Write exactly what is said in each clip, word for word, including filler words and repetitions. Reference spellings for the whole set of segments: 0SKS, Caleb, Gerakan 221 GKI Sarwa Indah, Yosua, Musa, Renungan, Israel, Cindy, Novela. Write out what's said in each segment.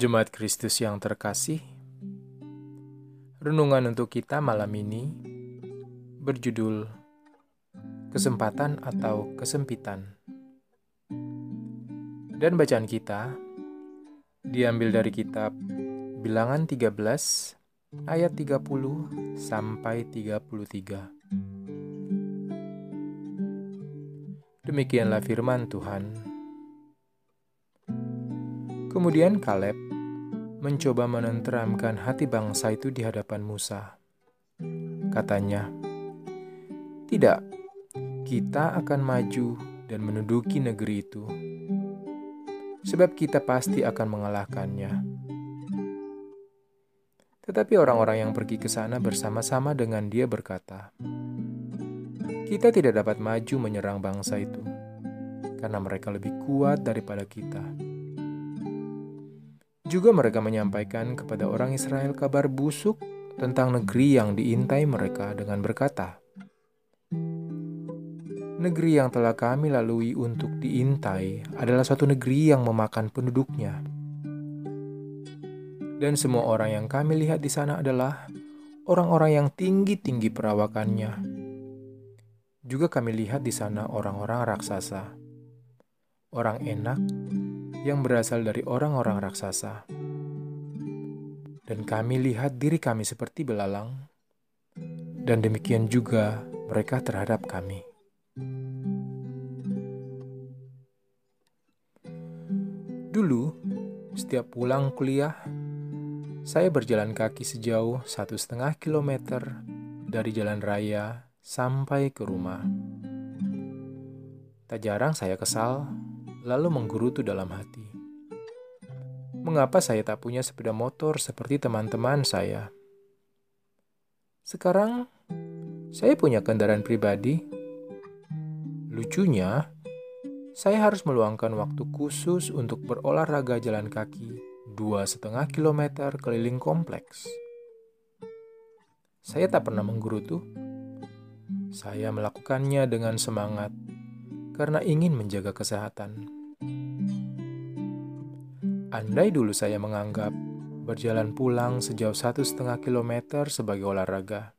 Jemaat Kristus yang terkasih, renungan untuk kita malam ini berjudul Kesempatan atau Kesempitan. Dan bacaan kita diambil dari kitab Bilangan tiga belas ayat tiga puluh sampai tiga puluh tiga. Demikianlah firman Tuhan. Kemudian Caleb mencoba menenteramkan hati bangsa itu di hadapan Musa. Katanya, "Tidak, kita akan maju dan menduduki negeri itu, sebab kita pasti akan mengalahkannya." Tetapi orang-orang yang pergi ke sana bersama-sama dengan dia berkata, "Kita tidak dapat maju menyerang bangsa itu, karena mereka lebih kuat daripada kita." Juga mereka menyampaikan kepada orang Israel kabar busuk tentang negeri yang diintai mereka dengan berkata, "Negeri yang telah kami lalui untuk diintai adalah suatu negeri yang memakan penduduknya. Dan semua orang yang kami lihat di sana adalah orang-orang yang tinggi-tinggi perawakannya. Juga kami lihat di sana orang-orang raksasa, orang enak, yang berasal dari orang-orang raksasa. Dan kami lihat diri kami seperti belalang, dan demikian juga mereka terhadap kami." Dulu, setiap pulang kuliah, saya berjalan kaki sejauh satu setengah kilometer dari jalan raya sampai ke rumah. Tak jarang saya kesal, lalu menggerutu dalam hati. Mengapa saya tak punya sepeda motor seperti teman-teman saya? Sekarang, saya punya kendaraan pribadi. Lucunya, saya harus meluangkan waktu khusus untuk berolahraga jalan kaki dua koma lima kilometer keliling kompleks. Saya tak pernah menggerutu. Saya melakukannya dengan semangat, karena ingin menjaga kesehatan. Andai dulu saya menganggap berjalan pulang sejauh satu setengah kilometer sebagai olahraga,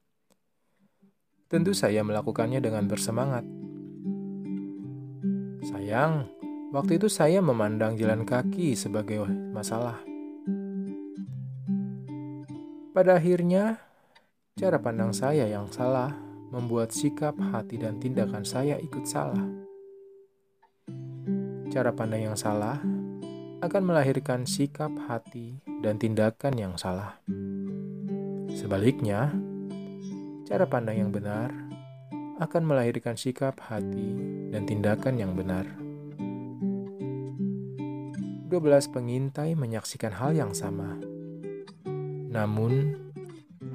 tentu saya melakukannya dengan bersemangat. Sayang, waktu itu saya memandang jalan kaki sebagai masalah. Pada akhirnya, cara pandang saya yang salah membuat sikap, hati, dan tindakan saya ikut salah. Cara pandang yang salah akan melahirkan sikap, hati, dan tindakan yang salah. Sebaliknya, cara pandang yang benar akan melahirkan sikap, hati, dan tindakan yang benar. dua belas pengintai menyaksikan hal yang sama. Namun,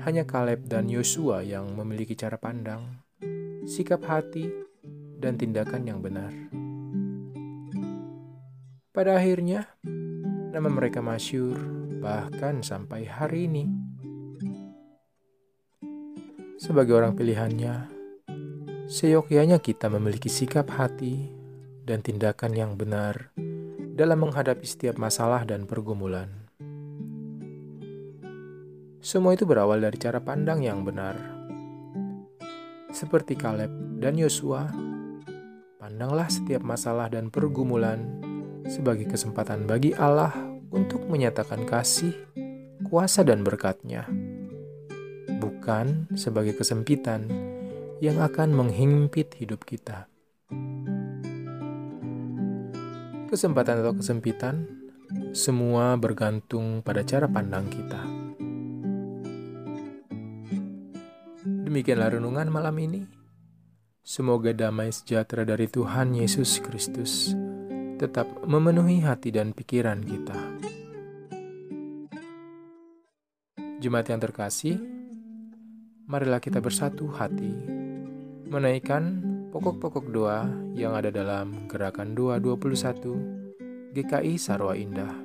hanya Caleb dan Yosua yang memiliki cara pandang, sikap, hati, dan tindakan yang benar. Pada akhirnya, nama mereka masyhur bahkan sampai hari ini. Sebagai orang pilihannya, seyogyanya kita memiliki sikap, hati, dan tindakan yang benar dalam menghadapi setiap masalah dan pergumulan. Semua itu berawal dari cara pandang yang benar. Seperti Caleb dan Yosua, pandanglah setiap masalah dan pergumulan sebagai kesempatan bagi Allah untuk menyatakan kasih, kuasa, dan berkat-Nya, bukan sebagai kesempitan yang akan menghimpit hidup kita. Kesempatan atau kesempitan, semua bergantung pada cara pandang kita. Demikianlah renungan malam ini. Semoga damai sejahtera dari Tuhan Yesus Kristus tetap memenuhi hati dan pikiran kita. Jemaat yang terkasih, marilah kita bersatu hati, menaikkan pokok-pokok doa yang ada dalam Gerakan dua dua satu G K I Sarwa Indah.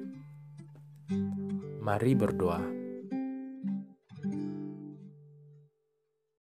Mari berdoa.